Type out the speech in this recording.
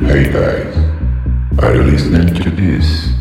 Hey guys, are you listening to this?